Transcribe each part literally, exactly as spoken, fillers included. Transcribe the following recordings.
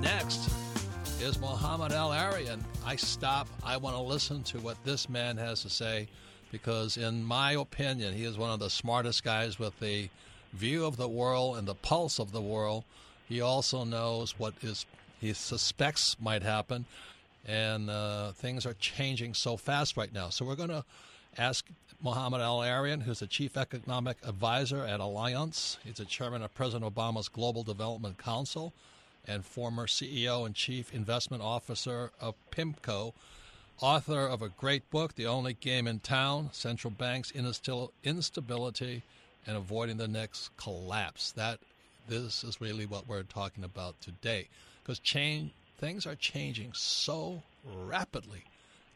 Next is Mohamed El-Erian. I stop. I want to listen to what this man has to say because, in my opinion, he is one of the smartest guys with the view of the world and the pulse of the world. He also knows what is he suspects might happen, and uh, things are changing so fast right now. So we're going to ask Mohamed El-Erian, who's the Chief Economic Advisor at Allianz. He's the Chairman of President Obama's Global Development Council and former C E O and Chief Investment Officer of Pimco, author of a great book, The Only Game in Town, Central Banks, Instability, and Avoiding the Next Collapse. That this is really what we're talking about today, because change, things are changing so rapidly.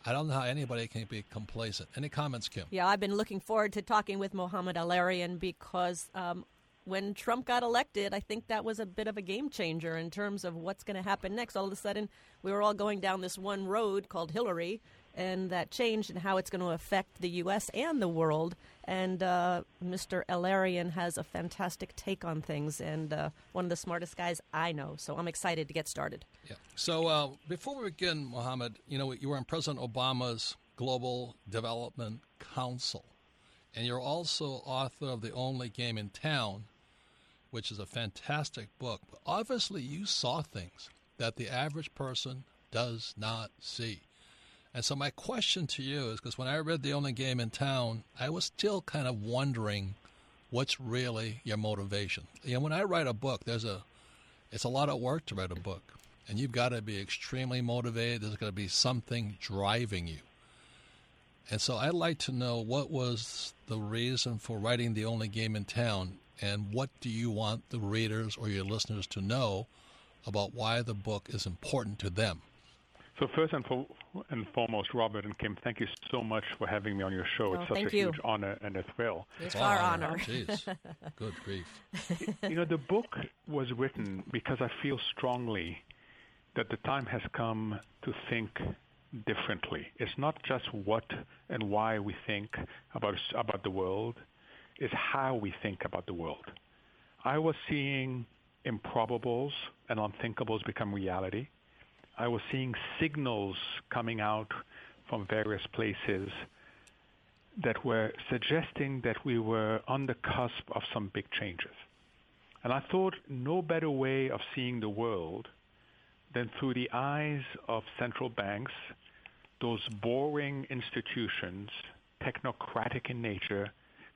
I don't know how anybody can be complacent. Any comments, Kim? Yeah, I've been looking forward to talking with Mohamed El-Erian because um, when Trump got elected, I think that was a bit of a game changer in terms of what's going to happen next. All of a sudden, we were all going down this one road called Hillary, and that changed and how it's going to affect the U S and the world. And uh, Mister El-Erian has a fantastic take on things, and uh, one of the smartest guys I know. So I'm excited to get started. Yeah. So uh, before we begin, Mohamed, you know, you were in President Obama's Global Development Council, and you're also author of The Only Game in Town, which is a fantastic book. But obviously, you saw things that the average person does not see. And so my question to you is, because when I read The Only Game in Town, I was still kind of wondering what's really your motivation. You know, when I write a book, there's a, it's a lot of work to write a book. And you've got to be extremely motivated. There's got to be something driving you. And so I'd like to know, what was the reason for writing The Only Game in Town? And what do you want the readers or your listeners to know about why the book is important to them? So first and, for, and foremost, Robert and Kim, thank you so much for having me on your show. It's oh, such a you. huge honor and a thrill. It's, it's our honor. honor. Jeez. Good grief. You know, the book was written because I feel strongly that the time has come to think differently. It's not just what and why we think about about the world. Is how we think about the world. I was seeing improbables and unthinkables become reality. I was seeing signals coming out from various places that were suggesting that we were on the cusp of some big changes. And I thought no better way of seeing the world than through the eyes of central banks, those boring institutions, technocratic in nature,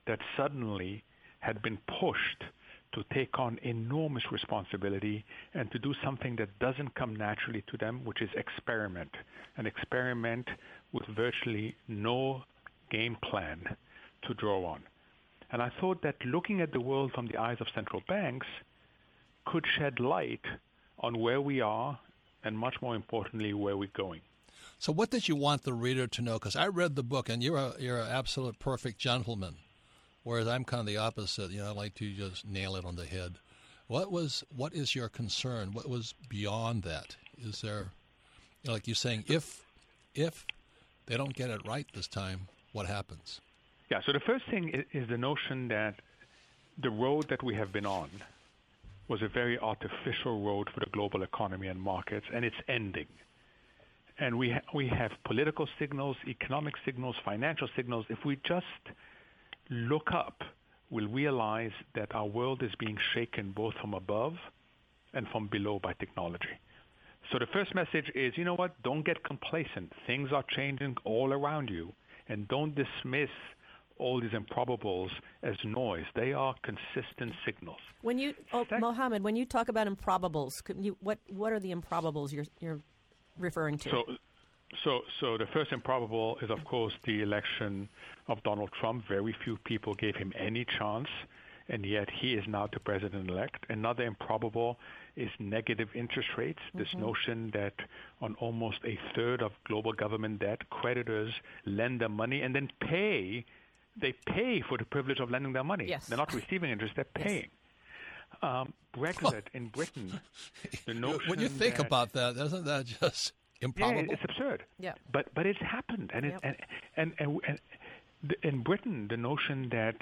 that suddenly had been pushed to take on enormous responsibility and to do something that doesn't come naturally to them, which is experiment. An experiment with virtually no game plan to draw on. And I thought that looking at the world from the eyes of central banks could shed light on where we are and, much more importantly, where we're going. So what did you want the reader to know? Because I read the book, and you're a, you're an absolute perfect gentleman. Whereas I'm kind of the opposite. You know, I like to just nail it on the head. What was, what is your concern? What was beyond that? Is there, you know, like you're saying, if, if they don't get it right this time, what happens? Yeah. So the first thing is, is the notion that the road that we have been on was a very artificial road for the global economy and markets, and it's ending. And we ha- we have political signals, economic signals, financial signals. If we just look up, we'll realize that our world is being shaken both from above and from below by technology. So the first message is, you know what, don't get complacent. Things are changing all around you, and don't dismiss all these improbables as noise. They are consistent signals. When you, oh, Sec- Mohamed, when you talk about improbables, could you, what what are the improbables you're you're referring to? So, so, so the first improbable is, of course, the election of Donald Trump. Very few people gave him any chance, and yet he is now the president-elect. Another improbable is negative interest rates, this mm-hmm. notion that on almost a third of global government debt, creditors lend their money and then pay. They pay for the privilege of lending their money. Yes. They're not receiving interest, they're paying. Yes. Um, Brexit well, in Britain, the notion When you think that, about that, isn't that just improbable? Yeah, it's absurd. Yeah. But but it's happened. And, it, yep. and, and, and, and the, in Britain, the notion that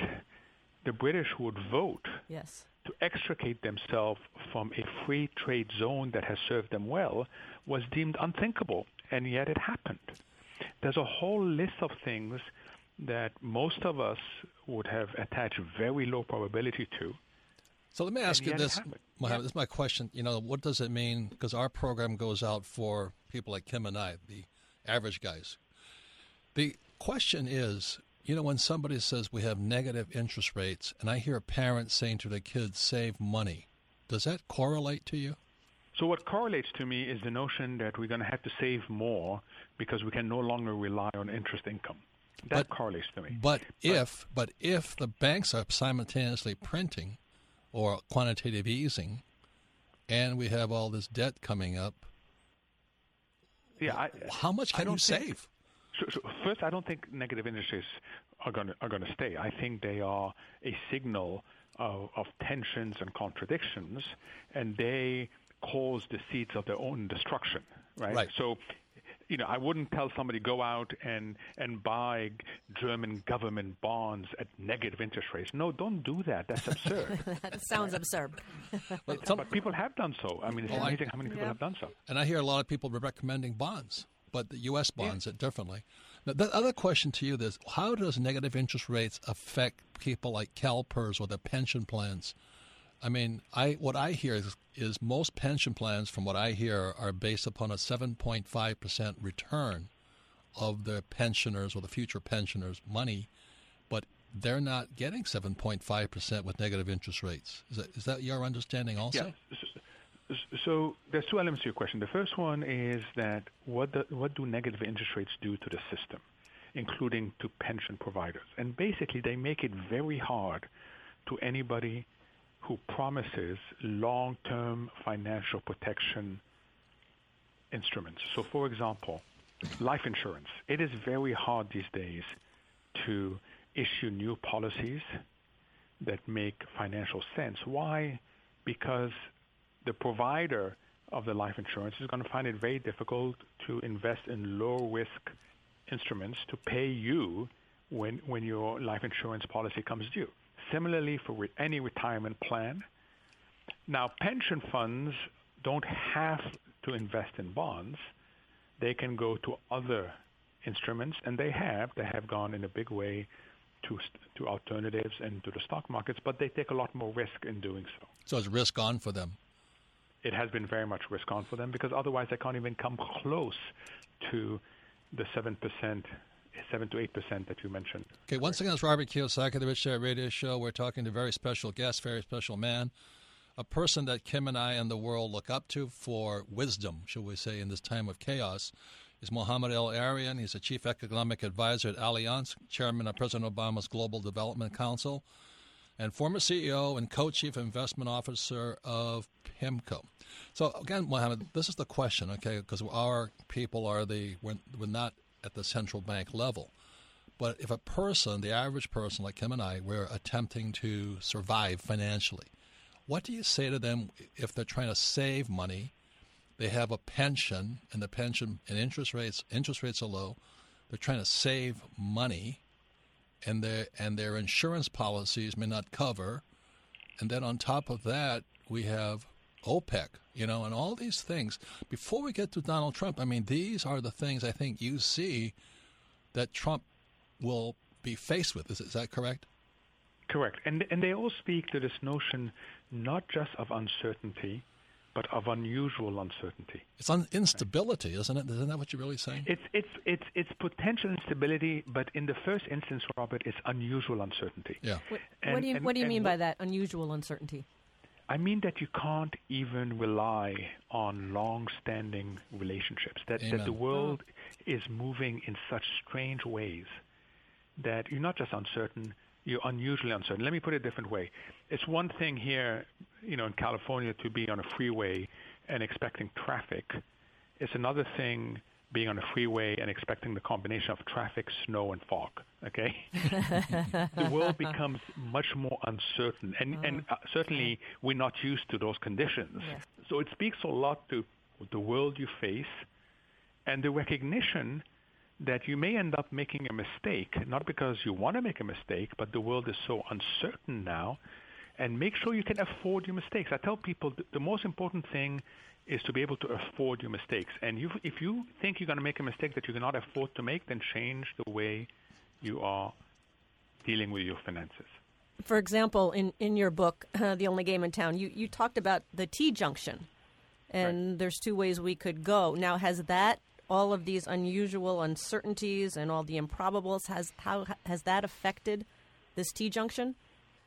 the British would vote yes. to extricate themselves from a free trade zone that has served them well was deemed unthinkable, and yet it happened. There's a whole list of things that most of us would have attached very low probability to. So let me ask you this, Mohamed, yeah. this is my question. You know, what does it mean? Because our program goes out for people like Kim and I, the average guys. The question is, you know, when somebody says we have negative interest rates, and I hear parents saying to their kids, save money, does that correlate to you? So what correlates to me is the notion that we're going to have to save more because we can no longer rely on interest income. That but, correlates to me. But, but if but if the banks are simultaneously printing or quantitative easing, and we have all this debt coming up, yeah, I, how much can you save? Think, so, so first, I don't think negative interest rates are going to are going to stay. I think they are a signal of, of tensions and contradictions, and they cause the seeds of their own destruction. Right. right. So. You know, I wouldn't tell somebody go out and, and buy German government bonds at negative interest rates. No, don't do that. That's absurd. That sounds right. absurd. Well, some, but people have done so. I mean, it's well, amazing I, how many people yeah. have done so. And I hear a lot of people recommending bonds, but the U S bonds yeah. it differently. Now, the other question to you is, how does negative interest rates affect people like CalPERS or the pension plans? I mean, I what I hear is, is most pension plans, from what I hear, are based upon a seven point five percent return of the pensioners or the future pensioners' money, but they're not getting seven point five percent with negative interest rates. Is that, is that your understanding also? Yeah. So, so there's two elements to your question. The first one is that what the, what do negative interest rates do to the system, including to pension providers? And basically, they make it very hard to anybody who promises long-term financial protection instruments. So, for example, life insurance. It is very hard these days to issue new policies that make financial sense. Why? Because the provider of the life insurance is going to find it very difficult to invest in low-risk instruments to pay you when, when your life insurance policy comes due. Similarly, for re- any retirement plan. Now, pension funds don't have to invest in bonds. They can go to other instruments, and they have. They have gone in a big way to to alternatives and to the stock markets, but they take a lot more risk in doing so. So it's risk on for them. It has been very much risk on for them because otherwise they can't even come close to the seven percent seven to eight percent that you mentioned. Okay, once again, it's Robert Kiyosaki, the Rich Dad Radio Show. We're talking to a very special guest, very special man, a person that Kim and I and the world look up to for wisdom, shall we say, in this time of chaos, is Mohamed El-Erian. He's a chief economic advisor at Allianz, chairman of President Obama's Global Development Council, and former C E O and co-chief investment officer of Pimco. So again, Mohamed, this is the question, okay, because our people are the we're, we're not at the central bank level. But if a person, the average person like Kim and I, we're attempting to survive financially, what do you say to them if they're trying to save money, they have a pension, and the pension and interest rates interest rates are low, they're trying to save money, and their and their insurance policies may not cover, and then on top of that, we have OPEC, you know, and all these things. Before we get to Donald Trump, I mean, these are the things I think you see that Trump will be faced with. Is, is that correct? Correct. And and they all speak to this notion not just of uncertainty, but of unusual uncertainty. It's un- instability, isn't it? Isn't that what you're really saying? It's it's it's it's potential instability, but in the first instance, Robert, it's unusual uncertainty. Yeah. What, and, what do you and, What do you mean by that? Unusual uncertainty. I mean that you can't even rely on long-standing relationships. That Amen. that the world is moving in such strange ways that you're not just uncertain. You're unusually uncertain. Let me put it a different way. It's one thing here, you know, in California to be on a freeway and expecting traffic. It's another thing being on a freeway and expecting the combination of traffic, snow, and fog, okay? The world becomes much more uncertain, and, oh. and uh, certainly we're not used to those conditions. Yes. So it speaks a lot to the world you face and the recognition that you may end up making a mistake, not because you want to make a mistake, but the world is so uncertain now, and make sure you can afford your mistakes. I tell people th- the most important thing is to be able to afford your mistakes. And you, if you think you're going to make a mistake that you cannot afford to make, then change the way you are dealing with your finances. For example, in, in your book, uh, The Only Game in Town, you, you talked about the T-junction, and right. there's two ways we could go. Now, has that all of these unusual uncertainties and all the improbables, has how has that affected this T-junction?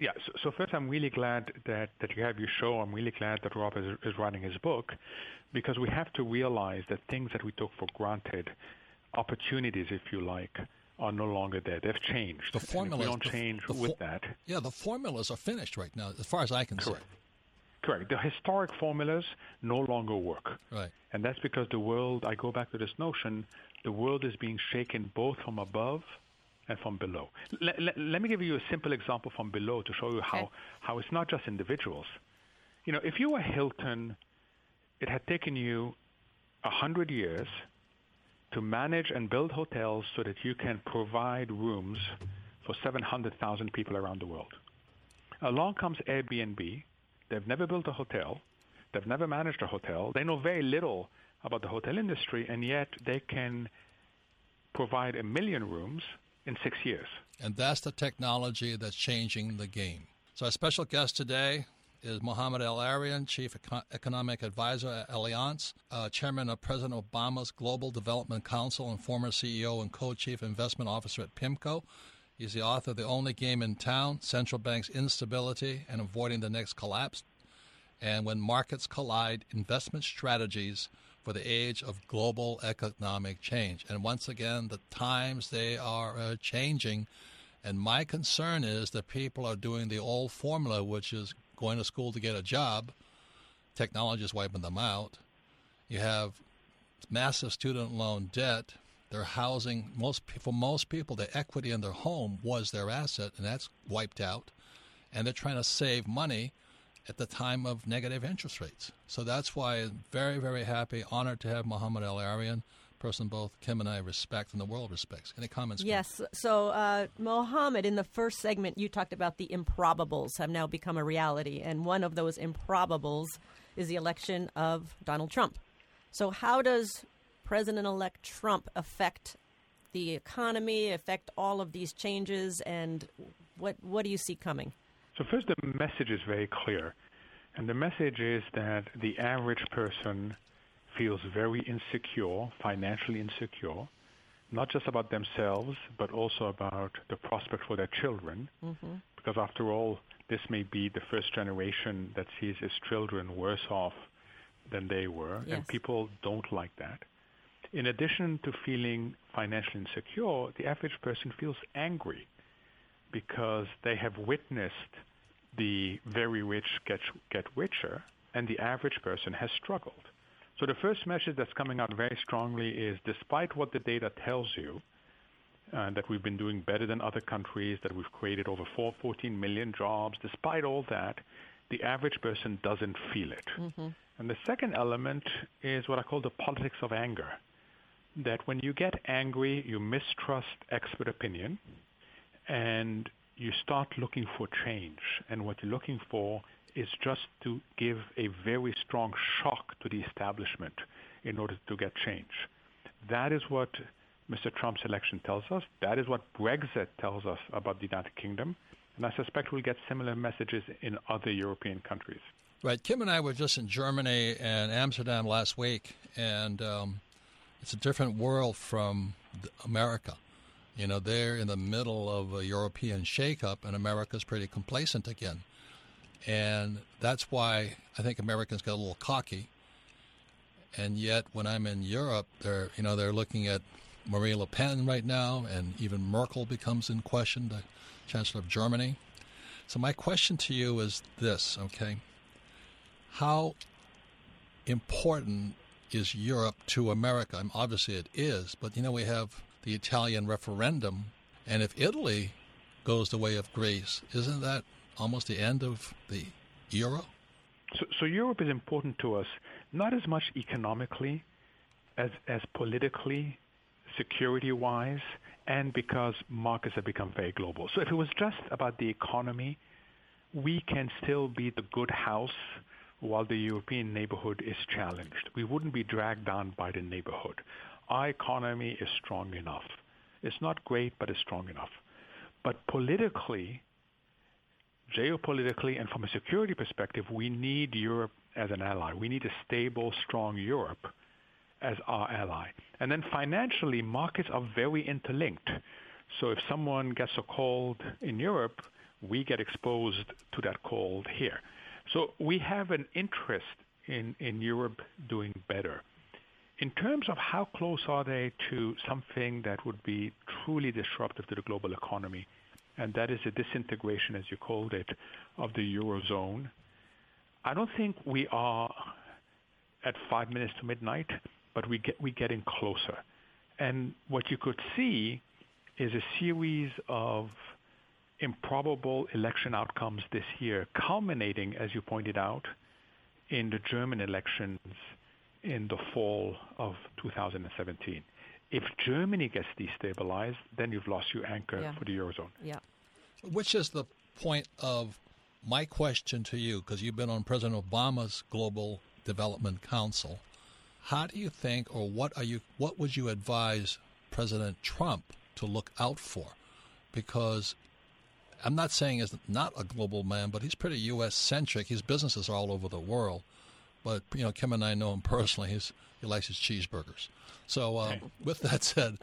Yeah, so, so first I'm really glad that, that you have your show. I'm really glad that Rob is, is writing his book, because we have to realize that things that we took for granted, opportunities, if you like, are no longer there. They've changed. The formulas, we don't change the, the with for, that. Yeah, the formulas are finished right now, as far as I can see. Correct. Correct. The historic formulas no longer work. Right. And that's because the world, I go back to this notion, the world is being shaken both from above and from below. L- l- let me give you a simple example from below to show you how, okay. how it's not just individuals. You know, if you were Hilton, it had taken you one hundred years to manage and build hotels so that you can provide rooms for seven hundred thousand people around the world. Along comes Airbnb. They've never built a hotel. They've never managed a hotel. They know very little about the hotel industry, and yet they can provide a million rooms in six years. And that's the technology that's changing the game. So our special guest today is Mohamed El-Erian, Chief Econ- Economic Advisor at Allianz, uh, Chairman of President Obama's Global Development Council and former C E O and Co-Chief Investment Officer at Pimco. He's the author of The Only Game in Town, Central Bank's Instability and Avoiding the Next Collapse, and When Markets Collide, Investment Strategies for the Age of Global Economic Change. And once again, the times, they are uh, changing. And my concern is that people are doing the old formula, which is going to school to get a job. Technology is wiping them out. You have massive student loan debt. Their housing, most for most people, the equity in their home was their asset, and that's wiped out. And they're trying to save money at the time of negative interest rates. So that's why I'm very, very happy, honored to have Mohamed El-Erian, person both Kim and I respect and the world respects. Any comments? Yes. So, uh, Mohamed, in the first segment, you talked about the improbables have now become a reality, and one of those improbables is the election of Donald Trump. So how does President-elect Trump affect the economy, affect all of these changes, and what what do you see coming? So first, the message is very clear, and the message is that the average person feels very insecure, financially insecure, not just about themselves, but also about the prospect for their children, mm-hmm. because after all, this may be the first generation that sees its children worse off than they were, yes. and people don't like that. In addition to feeling financially insecure, the average person feels angry because they have witnessed the very rich get, get richer, and the average person has struggled. So the first message that's coming out very strongly is, despite what the data tells you, uh, that we've been doing better than other countries, that we've created over fourteen million jobs, despite all that, the average person doesn't feel it. Mm-hmm. And the second element is what I call the politics of anger. That when you get angry, you mistrust expert opinion, and you start looking for change. And what you're looking for is just to give a very strong shock to the establishment in order to get change. That is what Mister Trump's election tells us. That is what Brexit tells us about the United Kingdom. And I suspect we'll get similar messages in other European countries. Right. Kim and I were just in Germany and Amsterdam last week, and um, it's a different world from America. You know, they're in the middle of a European shakeup, and America's pretty complacent again. And that's why I think Americans get a little cocky. And yet, when I'm in Europe, they're you know they're looking at Marine Le Pen right now, and even Merkel becomes in question, the Chancellor of Germany. So my question to you is this, okay? How important is Europe to America? I mean, obviously it is, but you know we have the Italian referendum, and if Italy goes the way of Greece, isn't that almost the end of the euro? So, so Europe is important to us, not as much economically as as politically, security-wise, and because markets have become very global. So if it was just about the economy, we can still be the good house while the European neighborhood is challenged. We wouldn't be dragged down by the neighborhood. Our economy is strong enough. It's not great, but it's strong enough. But politically, geopolitically, and from a security perspective, we need Europe as an ally. We need a stable, strong Europe as our ally. And then financially, markets are very interlinked. So if someone gets a cold in Europe, we get exposed to that cold here. So we have an interest in, in Europe doing better. In terms of how close are they to something that would be truly disruptive to the global economy, and that is the disintegration, as you called it, of the Eurozone, I don't think we are at five minutes to midnight, but we get, we're getting closer. And what you could see is a series of improbable election outcomes this year, culminating, as you pointed out, in the German elections in the fall of two thousand seventeen. If Germany gets destabilized, then you've lost your anchor yeah. for the Eurozone. Yeah. Which is the point of my question to you, because you've been on President Obama's Global Development Council. How do you think, or what are you, what would you advise President Trump to look out for? Because I'm not saying he's not a global man, but he's pretty U S centric. His businesses are all over the world. But, you know, Kim and I know him personally. He's, he likes his cheeseburgers. So uh, with that said,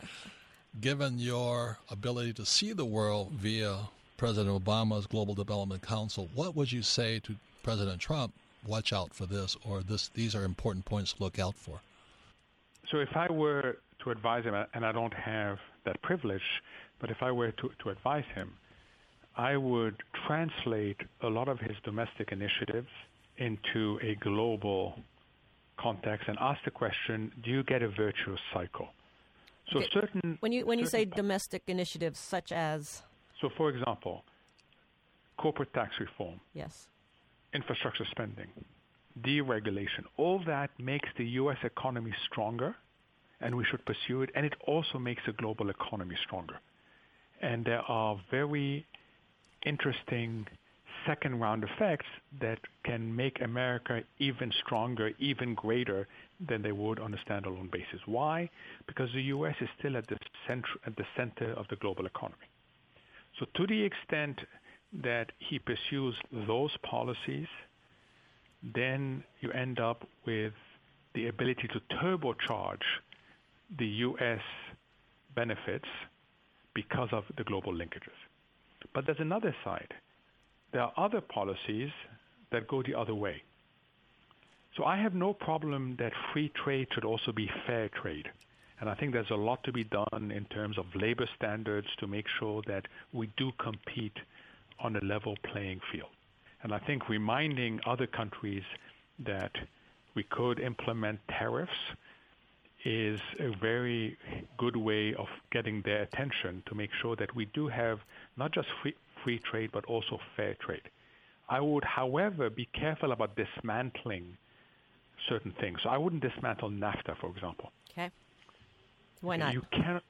given your ability to see the world via President Obama's Global Development Council, what would you say to President Trump? Watch out for this, or this, these are important points to look out for. So if I were to advise him, and I don't have that privilege, but if I were to, to advise him, I would translate a lot of his domestic initiatives into a global context and ask the question, do you get a virtuous cycle? So okay. certain when you when you say domestic initiatives such as? So for example, corporate tax reform. Yes. Infrastructure spending, deregulation, all that makes the U S economy stronger, and we should pursue it, and it also makes the global economy stronger. And there are very interesting second-round effects that can make America even stronger, even greater than they would on a standalone basis. Why? Because the U S is still at the center, at the center of the global economy. So to the extent that he pursues those policies, then you end up with the ability to turbocharge the U S benefits because of the global linkages. But there's another side. There are other policies that go the other way. So I have no problem that free trade should also be fair trade. And I think there's a lot to be done in terms of labor standards to make sure that we do compete on a level playing field. And I think reminding other countries that we could implement tariffs is a very good way of getting their attention to make sure that we do have not just free, free trade, but also fair trade. I would, however, be careful about dismantling certain things. So I wouldn't dismantle NAFTA, for example. Okay. Why not? You can't,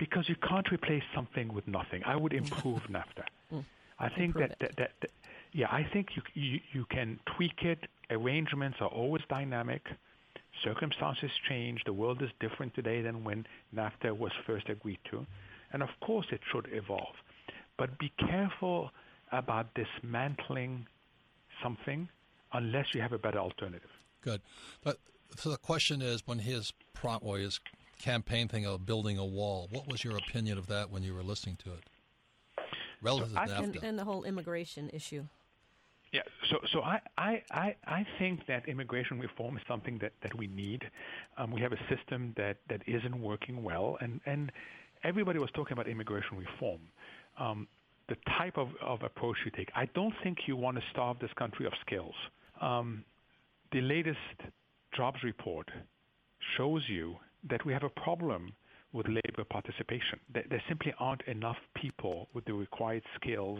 because you can't replace something with nothing. I would improve NAFTA. Mm. I think that, that, that, that, yeah, I think you, you you can tweak it. Arrangements are always dynamic. Circumstances change. The world is different today than when NAFTA was first agreed to. And of course it should evolve. But be careful about dismantling something unless you have a better alternative. Good. But so the question is, when his prompt, or his campaign thing of building a wall, what was your opinion of that when you were listening to it? Relative so to NAFTA. And, and the whole immigration issue. Yeah, so so I, I, I, I think that immigration reform is something that, that we need. Um, we have a system that, that isn't working well, and, and everybody was talking about immigration reform, um, the type of, of approach you take. I don't think you want to starve this country of skills. Um, the latest jobs report shows you that we have a problem with labor participation. There simply aren't enough people with the required skills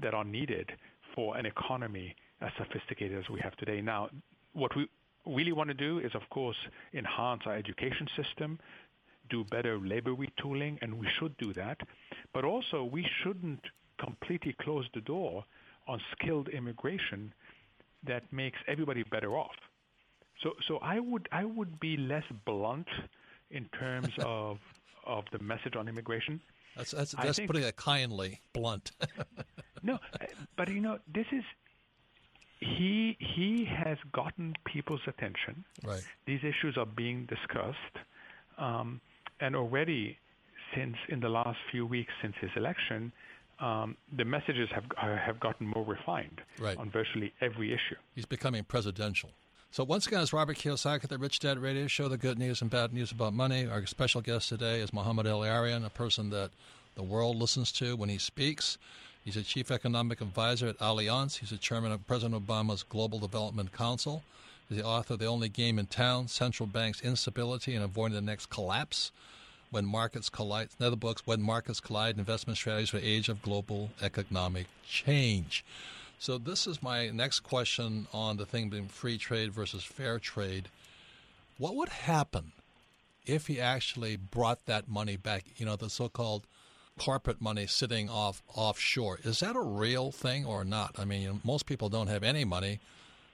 that are needed for an economy as sophisticated as we have today. Now, what we really want to do is, of course, enhance our education system, do better labor retooling, and we should do that. But also, we shouldn't completely close the door on skilled immigration that makes everybody better off. So, so I would I would be less blunt in terms of of the message on immigration. That's that's, that's think, putting it kindly, blunt. No, but you know, this is he he has gotten people's attention. Right. These issues are being discussed, um, and already since in the last few weeks since his election, um, the messages have have gotten more refined right. on virtually every issue. He's becoming presidential. So once again, it's Robert Kiyosaki at the Rich Dad Radio Show, the good news and bad news about money. Our special guest today is Mohamed El-Erian, a person that the world listens to when he speaks. He's a chief economic advisor at Allianz. He's a chairman of President Obama's Global Development Council. He's the author of The Only Game in Town, Central Bank's Instability and Avoiding the Next Collapse, When Markets Collide, another book, When Markets Collide, Investment Strategies for the Age of Global Economic Change. So this is my next question on the thing being free trade versus fair trade. What would happen if he actually brought that money back, you know, the so-called corporate money sitting off offshore? Is that a real thing or not? I mean, you know, most people don't have any money.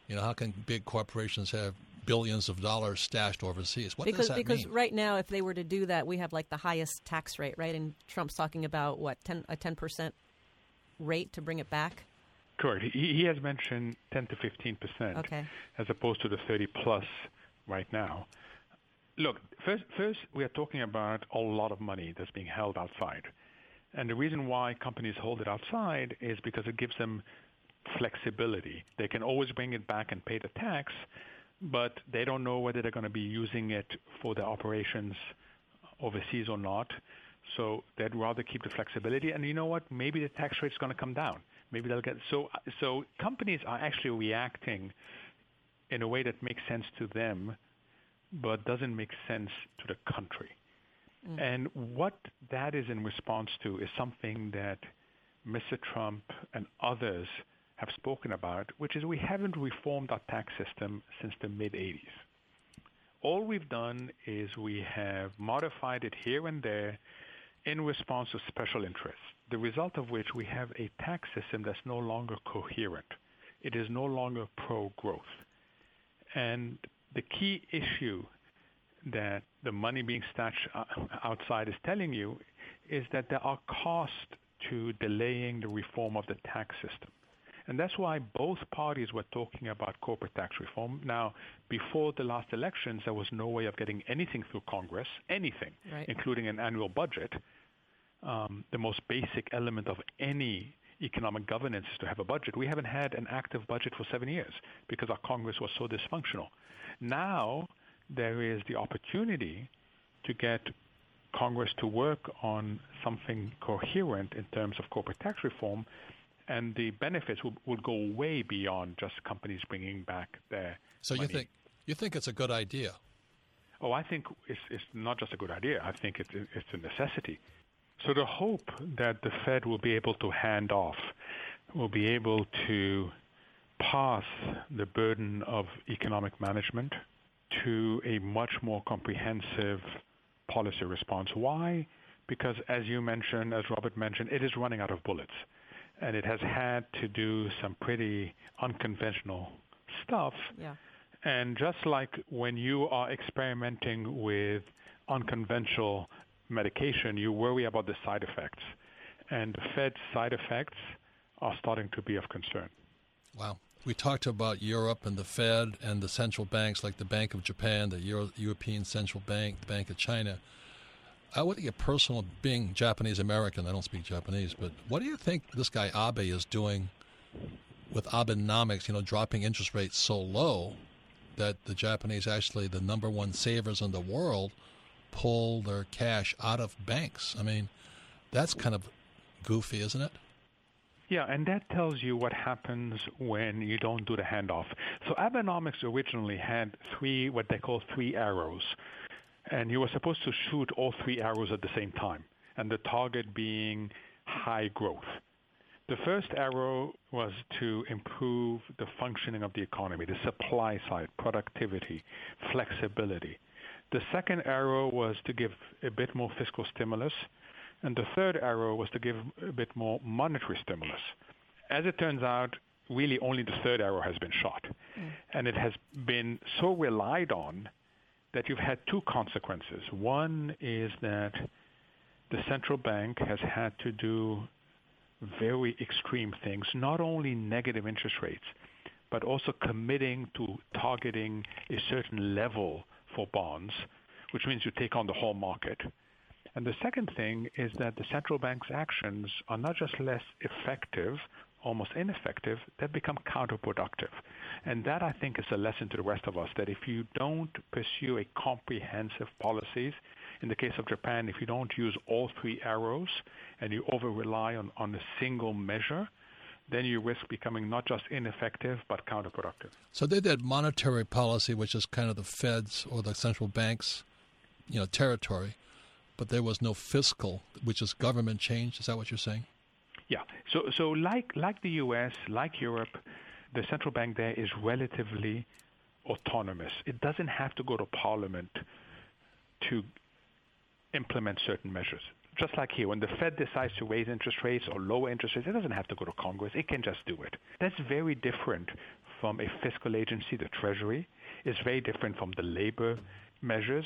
You know, how can big corporations have billions of dollars stashed overseas? What because, does that because mean? Because right now, if they were to do that, we have like the highest tax rate, right? And Trump's talking about, what, ten a ten percent rate to bring it back? Correct. He, he has mentioned ten to fifteen percent, okay, as opposed to the thirty plus right now. Look, first, first we are talking about a lot of money that's being held outside. And the reason why companies hold it outside is because it gives them flexibility. They can always bring it back and pay the tax, but they don't know whether they're going to be using it for their operations overseas or not. So they'd rather keep the flexibility. And you know what? Maybe the tax rate's going to come down. Maybe they'll get so. So companies are actually reacting in a way that makes sense to them, but doesn't make sense to the country. Mm. And what that is in response to is something that Mister Trump and others have spoken about, which is we haven't reformed our tax system since the mid eighties. All we've done is we have modified it here and there in response to special interests, the result of which we have a tax system that's no longer coherent. It is no longer pro-growth. And the key issue that the money being stashed outside is telling you is that there are costs to delaying the reform of the tax system. And that's why both parties were talking about corporate tax reform. Now, before the last elections, there was no way of getting anything through Congress, anything, right, including an annual budget. Um, the most basic element of any economic governance is to have a budget. We haven't had an active budget for seven years because our Congress was so dysfunctional. Now there is the opportunity to get Congress to work on something coherent in terms of corporate tax reform, and the benefits will, will go way beyond just companies bringing back their so money. You think you think it's a good idea? Oh, I think it's, it's not just a good idea. I think it's, it's a necessity. So the hope that the Fed will be able to hand off, will be able to pass the burden of economic management to a much more comprehensive policy response. Why? Because as you mentioned, as Robert mentioned, it is running out of bullets. And it has had to do some pretty unconventional stuff. Yeah. And just like when you are experimenting with unconventional medication, you worry about the side effects, and the Fed side effects are starting to be of concern. Wow. We talked about Europe and the Fed and the central banks like the Bank of Japan, the Euro- European Central Bank, the Bank of China. I want to get personal, being Japanese American. I don't speak Japanese, but what do you think this guy Abe is doing with Abenomics, you know, dropping interest rates so low that the Japanese, actually the number one savers in the world, pull their cash out of banks? I mean, that's kind of goofy, isn't it? Yeah, and that tells you what happens when you don't do the handoff. So Abenomics originally had three, what they call three arrows, and you were supposed to shoot all three arrows at the same time, and the target being high growth. The first arrow was to improve the functioning of the economy, the supply side, productivity, flexibility. The second arrow was to give a bit more fiscal stimulus, and the third arrow was to give a bit more monetary stimulus. As it turns out, really only the third arrow has been shot, mm. and it has been so relied on that you've had two consequences. One is that the central bank has had to do very extreme things, not only negative interest rates, but also committing to targeting a certain level for bonds, which means you take on the whole market. And the second thing is that the central bank's actions are not just less effective, almost ineffective, they've become counterproductive. And that, I think, is a lesson to the rest of us, that if you don't pursue a comprehensive policies, in the case of Japan, if you don't use all three arrows and you over-rely on, on a single measure, then you risk becoming not just ineffective but counterproductive. So they did monetary policy, which is kind of the Fed's or the central bank's, you know, territory, but there was no fiscal, which is government change. Is that what you're saying? Yeah. So so like like the U S, like Europe, the central bank there is relatively autonomous. It doesn't have to go to parliament to implement certain measures. Just like here, when the Fed decides to raise interest rates or lower interest rates, it doesn't have to go to Congress. It can just do it. That's very different from a fiscal agency, the Treasury. It's very different from the labor measures.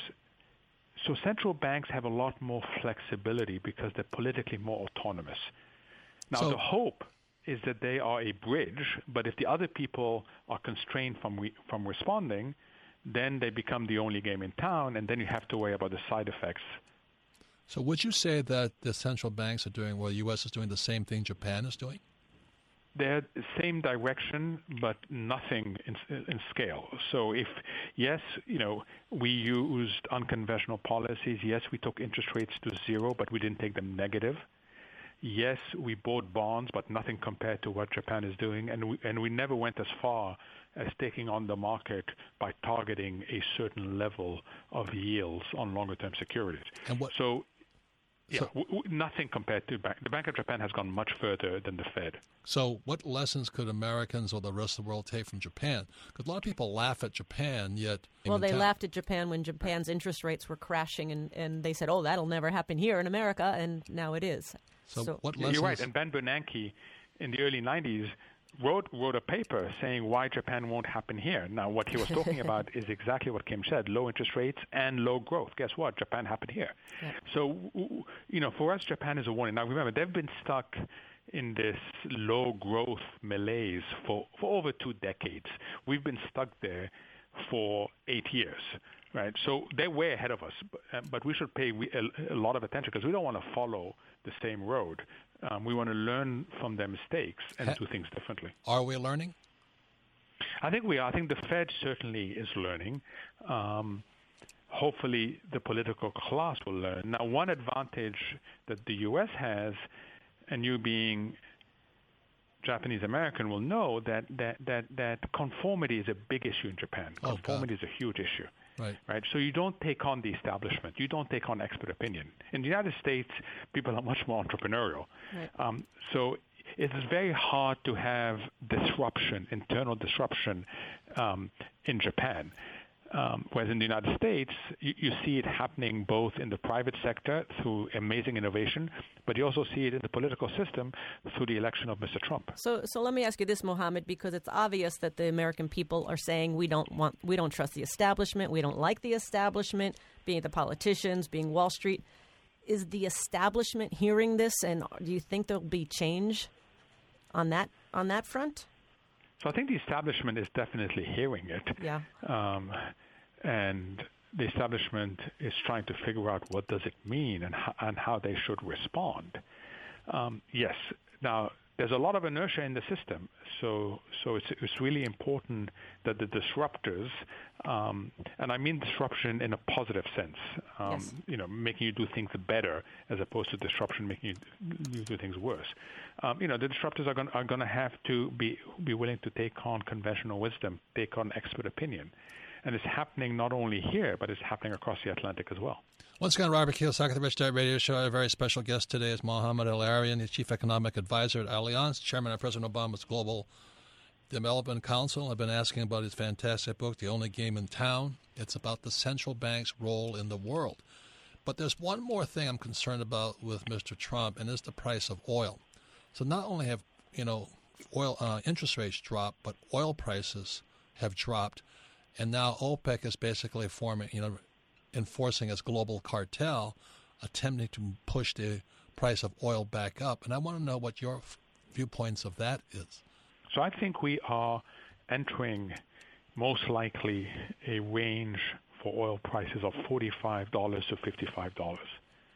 So central banks have a lot more flexibility because they're politically more autonomous. Now, so, the hope is that they are a bridge, but if the other people are constrained from re- from responding, then they become the only game in town, and then you have to worry about the side effects. So would you say that the central banks are doing, well, the U S is doing the same thing Japan is doing? They're the same direction, but nothing in, in scale. So if, yes, you know, we used unconventional policies. Yes, we took interest rates to zero, but we didn't take them negative. Yes, we bought bonds, but nothing compared to what Japan is doing. And we, and we never went as far as taking on the market by targeting a certain level of yields on longer-term securities. And what, so, yeah, so, w- w- nothing compared to bank. The Bank of Japan has gone much further than the Fed. So what lessons could Americans or the rest of the world take from Japan? Because a lot of people laugh at Japan, yet... Well, they time- laughed at Japan when Japan's interest rates were crashing, and, and they said, oh, that'll never happen here in America, and now it is. So, so what lessons? You're right, and Ben Bernanke in the early nineties wrote wrote a paper saying why Japan won't happen here. Now, what he was talking about is exactly what Kim said, low interest rates and low growth. Guess what? Japan happened here. Yeah. So, you know, for us, Japan is a warning. Now, remember, they've been stuck in this low growth malaise for, for over two decades. We've been stuck there for eight years. Right, so they're way ahead of us, but we should pay a lot of attention because we don't want to follow the same road. Um, we want to learn from their mistakes and do things differently. Are we learning? I think we are. I think the Fed certainly is learning. Um, hopefully the political class will learn. Now, one advantage that the U S has, and you being Japanese American will know, that that, that, that conformity is a big issue in Japan. Conformity oh, is a huge issue. Right. Right. So you don't take on the establishment. You don't take on expert opinion. In the United States, people are much more entrepreneurial. Right. Um, so it is very hard to have disruption, internal disruption um, in Japan. Um, whereas in the United States, you, you see it happening both in the private sector through amazing innovation, but you also see it in the political system through the election of Mister Trump. So, so let me ask you this, Mohamed, because it's obvious that the American people are saying we don't want, we don't trust the establishment, we don't like the establishment, being the politicians, being Wall Street. Is the establishment hearing this, and do you think there'll be change on that on that front? So I think the establishment is definitely hearing it. Yeah. Um, and the establishment is trying to figure out what does it mean and how, and how they should respond. Um, yes. Now, there's a lot of inertia in the system, so so it's it's really important that the disruptors, um, and I mean disruption in a positive sense, um, yes. you know, making you do things better as opposed to disruption making you do things worse. Um, you know, the disruptors are going are going to have to be be willing to take on conventional wisdom, take on expert opinion, and it's happening not only here, but it's happening across the Atlantic as well. Once again, Robert Kiyosaki, the Rich Dad Radio Show. Our very special guest today is Mohamed El-Erian, the Chief Economic Advisor at Allianz, Chairman of President Obama's Global Development Council. I've been asking about his fantastic book, The Only Game in Town. It's about the central bank's role in the world. But there's one more thing I'm concerned about with Mister Trump, and it's the price of oil. So not only have, you know, oil uh, interest rates dropped, but oil prices have dropped. And now OPEC is basically forming, you know, enforcing its global cartel, attempting to push the price of oil back up. And I want to know what your f- viewpoints of that is. So I think we are entering most likely a range for oil prices of forty-five dollars to fifty-five dollars.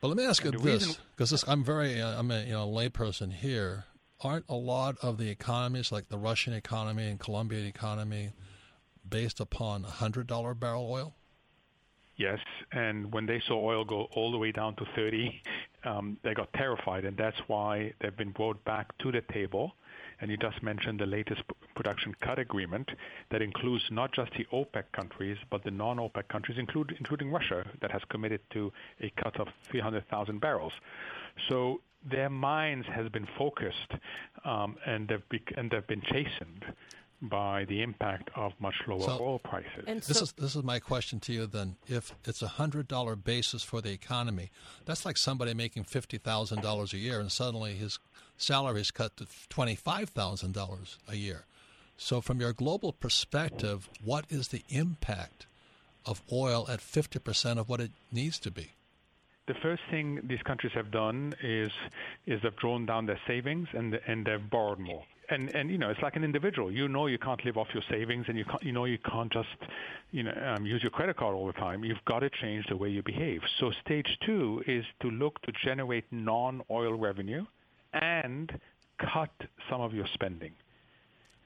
But let me ask you this, because I'm very, uh, I'm a you know, layperson here. Aren't a lot of the economies, like the Russian economy and Colombian economy, based upon one hundred dollars barrel oil? Yes, and when they saw oil go all the way down to thirty, um, they got terrified, and that's why they've been brought back to the table. And you just mentioned the latest p- production cut agreement that includes not just the OPEC countries, but the non-OPEC countries, include, including Russia, that has committed to a cut of three hundred thousand barrels. So their minds has been focused, um, and they've be- and they've been chastened by the impact of much lower so, oil prices. And so, this is this is my question to you then. If it's a one hundred dollars basis for the economy, that's like somebody making fifty thousand dollars a year and suddenly his salary is cut to twenty-five thousand dollars a year. So from your global perspective, what is the impact of oil at fifty percent of what it needs to be? The first thing these countries have done is is they've drawn down their savings and and they've borrowed more. And, and you know, it's like an individual. You know you can't live off your savings, and you can't, you know you can't just you know, um, use your credit card all the time. You've got to change the way you behave. So stage two is to look to generate non-oil revenue and cut some of your spending.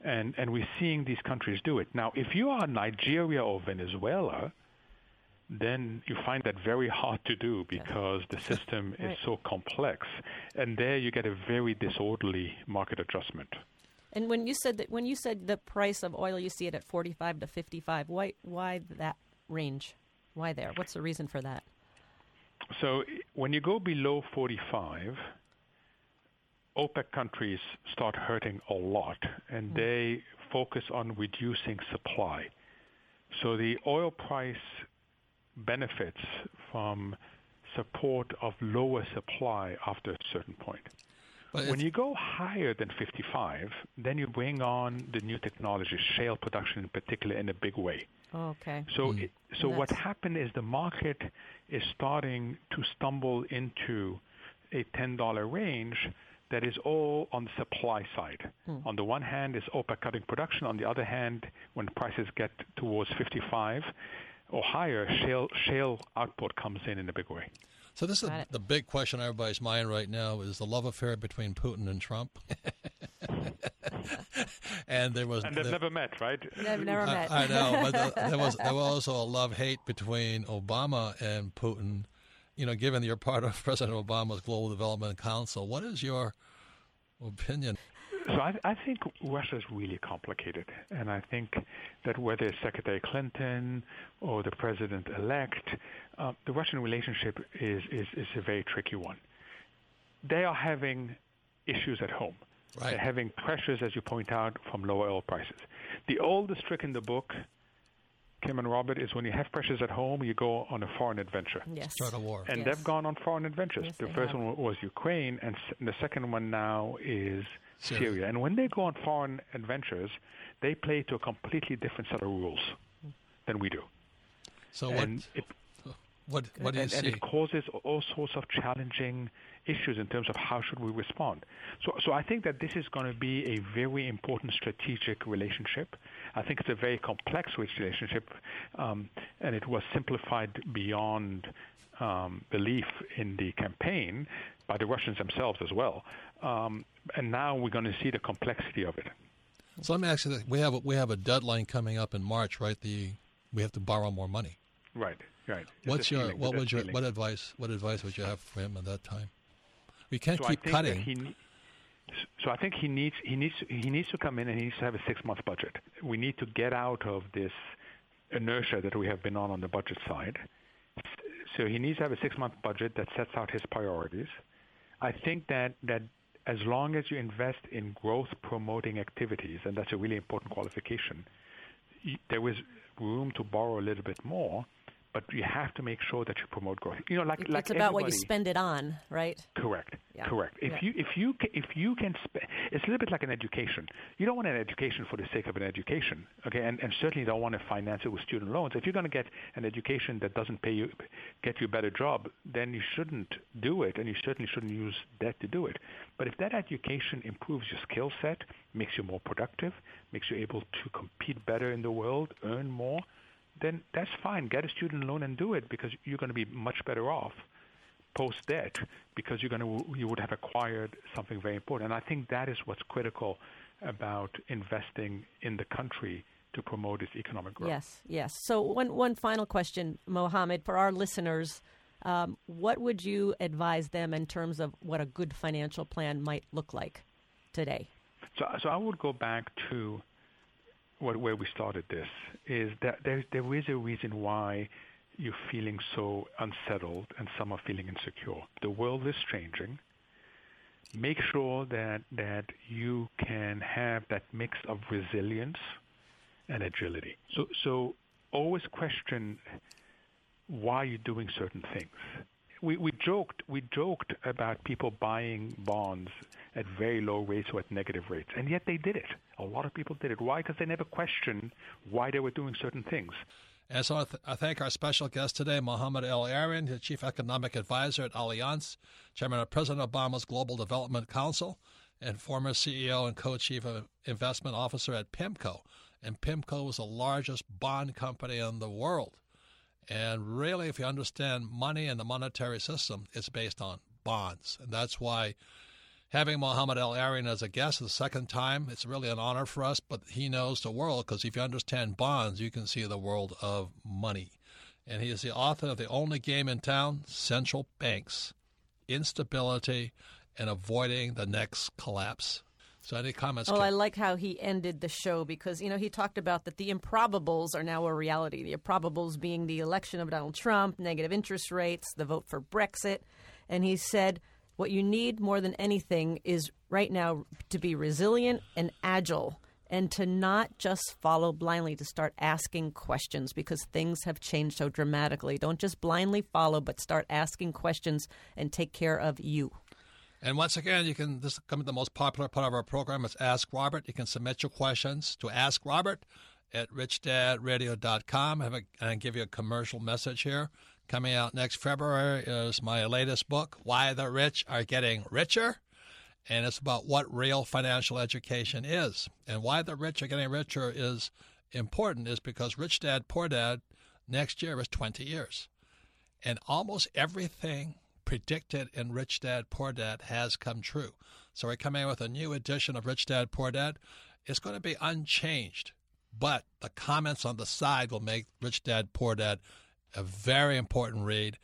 And, and we're seeing these countries do it. Now, if you are Nigeria or Venezuela, then you find that very hard to do because the system right. is so complex. And there you get a very disorderly market adjustment. And when you said that, when you said the price of oil, you see it at forty-five to fifty-five, why why that range? Why there? What's the reason for that? So when you go below forty-five, OPEC countries start hurting a lot, and mm-hmm. they focus on reducing supply. So the oil price benefits from support of lower supply after a certain point. But when you go higher than fifty-five, then you bring on the new technology, shale production in particular, in a big way. Okay. So, mm. it, so what happened is the market is starting to stumble into a ten dollar range that is all on the supply side. Mm. On the one hand, it's OPEC cutting production. On the other hand, when prices get towards fifty-five, or higher, shale shale output comes in in a big way. So this is the big question on everybody's mind right now is the love affair between Putin and Trump. and there was and they've there, never met, right? They've never I, met. I know, but the, there was there was also a love-hate between Obama and Putin. You know, given that you're part of President Obama's Global Development Council, what is your opinion? So I, I think Russia is really complicated, and I think that whether it's Secretary Clinton or the president-elect, uh, the Russian relationship is, is, is a very tricky one. They are having issues at home. Right. They're having pressures, as you point out, from lower oil prices. The oldest trick in the book, Kim and Robert, is when you have pressures at home, you go on a foreign adventure. Yes. Start a war. And yes. they've gone on foreign adventures. Yes, the first have. one was Ukraine, and the second one now is Syria. Syria. And when they go on foreign adventures, they play to a completely different set of rules than we do. So and what? It, What what do you and, see? And it causes all sorts of challenging issues in terms of how should we respond. So, so I think that this is going to be a very important strategic relationship. I think it's a very complex relationship, um, and it was simplified beyond um, belief in the campaign by the Russians themselves as well. Um, and now we're going to see the complexity of it. So let me ask you this: we have a, we have a deadline coming up in March, right? The we have to borrow more money. Right. Right. What's your, feeling, what would your, what advice, what advice would you have for him at that time? We can't so keep cutting. He, so I think he needs, he needs, he needs to come in and he needs to have a six-month budget. We need to get out of this inertia that we have been on on the budget side. So he needs to have a six-month budget that sets out his priorities. I think that, that as long as you invest in growth-promoting activities, and that's a really important qualification, there is room to borrow a little bit more. But you have to make sure that you promote growth. You know, like it's like it's about everybody. What you spend it on, right? Correct, yeah. correct. If yeah. you if you if you can, sp- it's a little bit like an education. You don't want an education for the sake of an education, okay? And and certainly don't want to finance it with student loans. If you're going to get an education that doesn't pay you, get you a better job, then you shouldn't do it, and you certainly shouldn't use debt to do it. But if that education improves your skill set, makes you more productive, makes you able to compete better in the world, earn more, then that's fine. Get a student loan and do it because you're going to be much better off post-debt because you're going to you would have acquired something very important. And I think that is what's critical about investing in the country to promote its economic growth. Yes, yes. So one one final question, Mohamed, for our listeners, um, what would you advise them in terms of what a good financial plan might look like today? So, so I would go back to What, where we started this, is that there, there is a reason why you're feeling so unsettled and some are feeling insecure. The world is changing. Make sure that, that you can have that mix of resilience and agility. So, so always question why you're doing certain things. We, we joked we joked about people buying bonds at very low rates or at negative rates, and yet they did it. A lot of people did it. Why? Because they never questioned why they were doing certain things. And so I, th- I thank our special guest today, Mohamed El-Erian, the Chief Economic Advisor at Allianz, Chairman of President Obama's Global Development Council, and former C E O and Co-Chief Investment Officer at Pimco. And Pimco was the largest bond company in the world. And really, if you understand money and the monetary system, it's based on bonds. And that's why having Mohamed El-Erian as a guest the second time, it's really an honor for us, but he knows the world because if you understand bonds, you can see the world of money. And he is the author of the only game in town, Central Banks, Instability and Avoiding the Next Collapse. So any comments? Well, can- I like how he ended the show because, you know, he talked about that the improbables are now a reality. The improbables being the election of Donald Trump, negative interest rates, the vote for Brexit. And he said what you need more than anything is right now to be resilient and agile and to not just follow blindly, to start asking questions because things have changed so dramatically. Don't just blindly follow, but start asking questions and take care of you. And once again, you can, this is coming to the most popular part of our program, is Ask Robert. You can submit your questions to Ask Robert at rich dad radio dot com. Have a, and I'll give you a commercial message here. Coming out next February is my latest book, Why the Rich Are Getting Richer. And it's about what real financial education is. And why the rich are getting richer is important is because Rich Dad, Poor Dad next year is twenty years. And almost everything predicted in Rich Dad, Poor Dad has come true. So we're coming with a new edition of Rich Dad, Poor Dad. It's going to be unchanged, but the comments on the side will make Rich Dad, Poor Dad a very important read.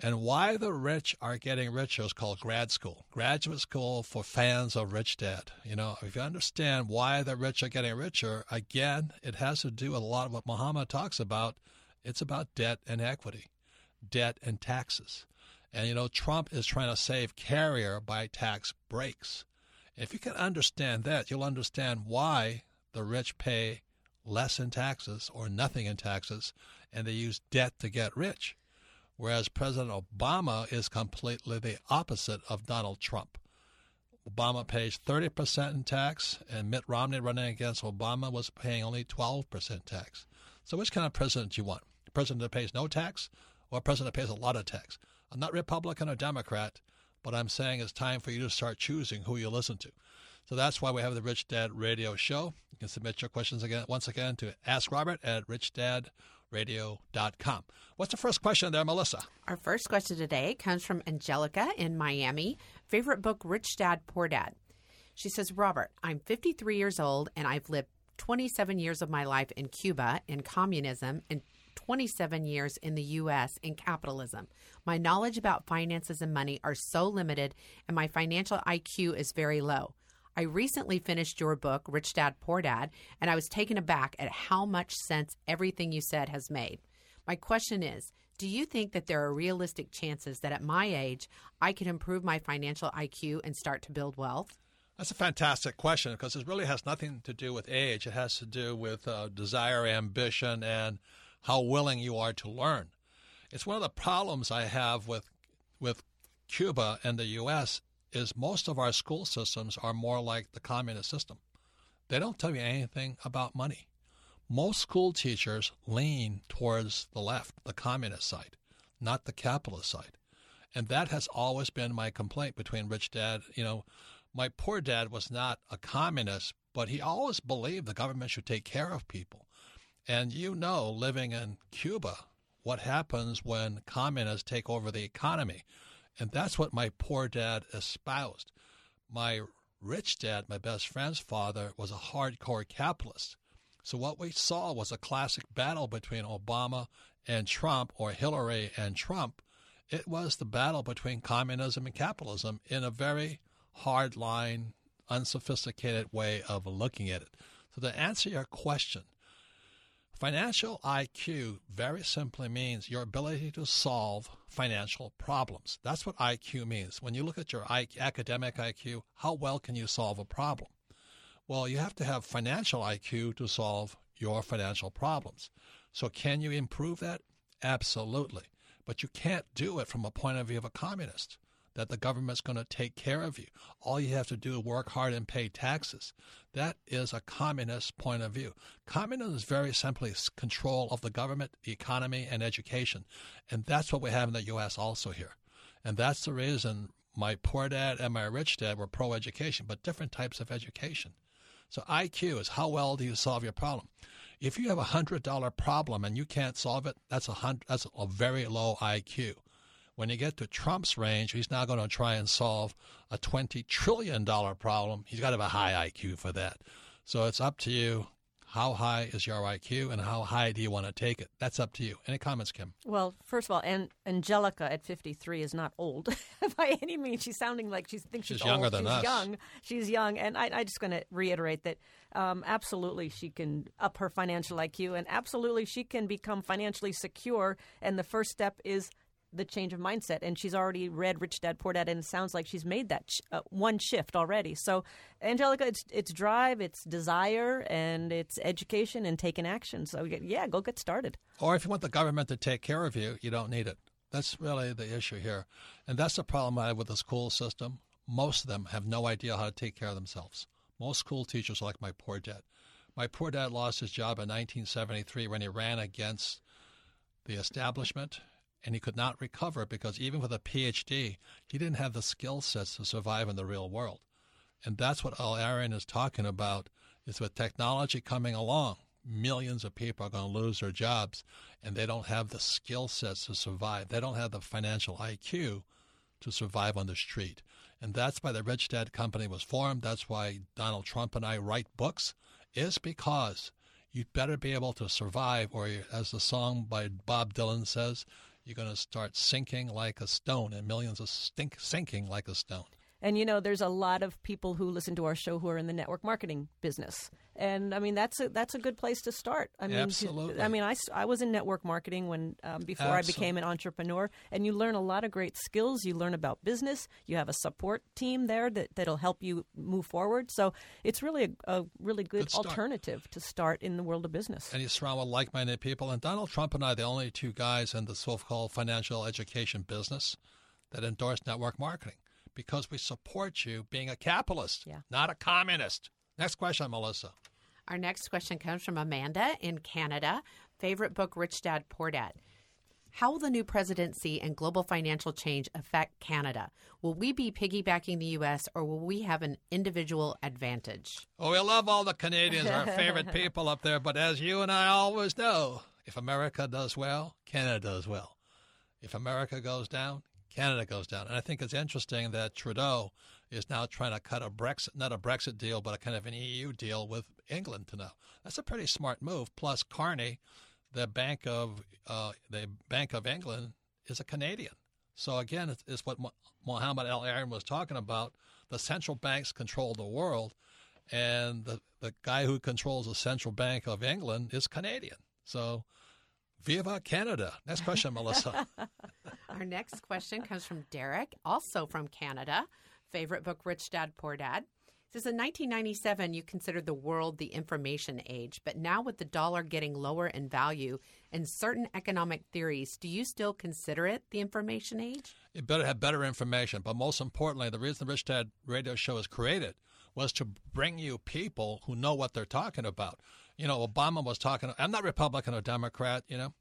And Why the Rich Are Getting Richer is called grad school, graduate school for fans of Rich Dad. You know, if you understand why the rich are getting richer, again, it has to do with a lot of what Mohamed talks about. It's about debt and equity, debt and taxes. And, you know, Trump is trying to save Carrier by tax breaks. If you can understand that, you'll understand why the rich pay less in taxes or nothing in taxes, and they use debt to get rich, whereas President Obama is completely the opposite of Donald Trump. Obama pays thirty percent in tax, and Mitt Romney running against Obama was paying only twelve percent tax. So which kind of president do you want? A president that pays no tax or a president that pays a lot of tax. I'm not Republican or Democrat, but I'm saying it's time for you to start choosing who you listen to. So that's why we have the Rich Dad Radio Show. You can submit your questions again, once again, to AskRobert at rich dad radio dot com. What's the first question there, Melissa? Our first question today comes from Angelica in Miami. Favorite book, Rich Dad, Poor Dad. She says, Robert, I'm fifty-three years old and I've lived twenty-seven years of my life in Cuba in communism and twenty-seven years in the U S in capitalism. My knowledge about finances and money are so limited and my financial I Q is very low. I recently finished your book, Rich Dad, Poor Dad, and I was taken aback at how much sense everything you said has made. My question is, do you think that there are realistic chances that at my age, I can improve my financial I Q and start to build wealth? That's a fantastic question because it really has nothing to do with age. It has to do with uh, desire, ambition, and how willing you are to learn. It's one of the problems I have with with Cuba and the U S is most of our school systems are more like the communist system. They don't tell you anything about money. Most school teachers lean towards the left, the communist side, not the capitalist side. And that has always been my complaint between Rich Dad. You know, my poor dad was not a communist, but he always believed the government should take care of people. And you know, living in Cuba, what happens when communists take over the economy. And that's what my poor dad espoused. My rich dad, my best friend's father, was a hardcore capitalist. So what we saw was a classic battle between Obama and Trump, or Hillary and Trump. It was the battle between communism and capitalism in a very hard-line, unsophisticated way of looking at it. So to answer your question, financial I Q very simply means your ability to solve financial problems. That's what I Q means. When you look at your I Q, academic I Q, how well can you solve a problem? Well, you have to have financial I Q to solve your financial problems. So can you improve that? Absolutely. But you can't do it from a point of view of a communist, that the government's going to take care of you. All you have to do is work hard and pay taxes. That is a communist point of view. Communism is very simply control of the government, the economy, and education. And that's what we have in the U S also here. And that's the reason my poor dad and my rich dad were pro-education, but different types of education. So I Q is how well do you solve your problem. If you have a one hundred dollar problem and you can't solve it, that's a, hundred, that's a very low I Q. When you get to Trump's range, he's now going to try and solve a twenty trillion dollar problem. He's got to have a high I Q for that. So it's up to you. How high is your I Q and how high do you want to take it? That's up to you. Any comments, Kim? Well, first of all, and Angelica at fifty-three is not old by any means. She's sounding like she thinks she's, she's younger old. Than she's us. Young. She's young. And I, I'm just going to reiterate that um, absolutely she can up her financial I Q and absolutely she can become financially secure. And the first step is the change of mindset. And she's already read Rich Dad, Poor Dad, and it sounds like she's made that sh- uh, one shift already. So, Angelica, it's it's drive, it's desire, and it's education and taking action. So, yeah, go get started. Or if you want the government to take care of you, you don't need it. That's really the issue here. And that's the problem I have with the school system. Most of them have no idea how to take care of themselves. Most school teachers are like my poor dad. My poor dad lost his job in nineteen seventy-three when he ran against the establishment. And he could not recover because even with a P H D, he didn't have the skill sets to survive in the real world. And that's what El-Erian is talking about, is with technology coming along, millions of people are going to lose their jobs, and they don't have the skill sets to survive. They don't have the financial I Q to survive on the street. And that's why the Rich Dad Company was formed. That's why Donald Trump and I write books, is because you'd better be able to survive, or as the song by Bob Dylan says, you're going to start sinking like a stone, and millions of stink sinking like a stone. And, you know, there's a lot of people who listen to our show who are in the network marketing business. And, I mean, that's a, that's a good place to start. I mean, Absolutely. I mean, I, I was in network marketing when um, before Absolutely. I became an entrepreneur. And you learn a lot of great skills. You learn about business. You have a support team there that, that'll help you move forward. So it's really a, a really good, good alternative to start in the world of business. And you surround with like-minded people. And Donald Trump and I are the only two guys in the so-called financial education business that endorse network marketing. Because we support you being a capitalist, yeah. not a communist. Next question, Melissa. Our next question comes from Amanda in Canada. Favorite book, Rich Dad, Poor Dad. How will the new presidency and global financial change affect Canada? Will we be piggybacking the U S, or will we have an individual advantage? Oh, we love all the Canadians, our favorite people up there. But as you and I always know, if America does well, Canada does well. If America goes down, Canada goes down. And I think it's interesting that Trudeau is now trying to cut a Brexit, not a Brexit deal, but a kind of an E U deal with England to now. That's a pretty smart move. Plus, Carney, the Bank of uh, the Bank of England, is a Canadian. So, again, it's, it's what Mohamed El-Erian was talking about. The central banks control the world, and the, the guy who controls the Central Bank of England is Canadian. So, viva Canada. Next question, Melissa. Our next question comes from Derek, also from Canada. Favorite book, Rich Dad, Poor Dad. It says, in nineteen ninety-seven, you considered the world the information age, but now with the dollar getting lower in value and certain economic theories, do you still consider it the information age? It better have better information, but most importantly, the reason the Rich Dad radio show is created was to bring you people who know what they're talking about. You know, Obama was talking, I'm not Republican or Democrat, you know,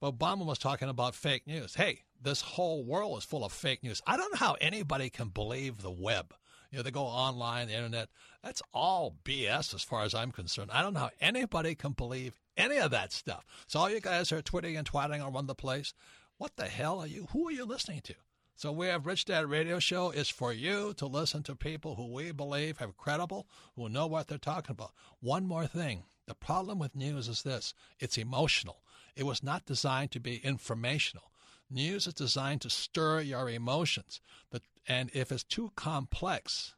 but Obama was talking about fake news. Hey, this whole world is full of fake news. I don't know how anybody can believe the web. You know, they go online, the internet. That's all B S as far as I'm concerned. I don't know how anybody can believe any of that stuff. So all you guys are twitting and twatting around the place. What the hell are you? Who are you listening to? So we have Rich Dad Radio Show is for you to listen to people who we believe have credible, who know what they're talking about. One more thing. The problem with news is this. It's emotional. It was not designed to be informational. News is designed to stir your emotions. The And if it's too complex,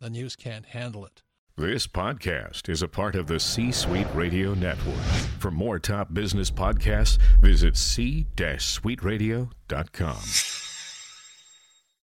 the news can't handle it. This podcast is a part of the C-Suite Radio Network. For more top business podcasts, visit c suite radio dot com.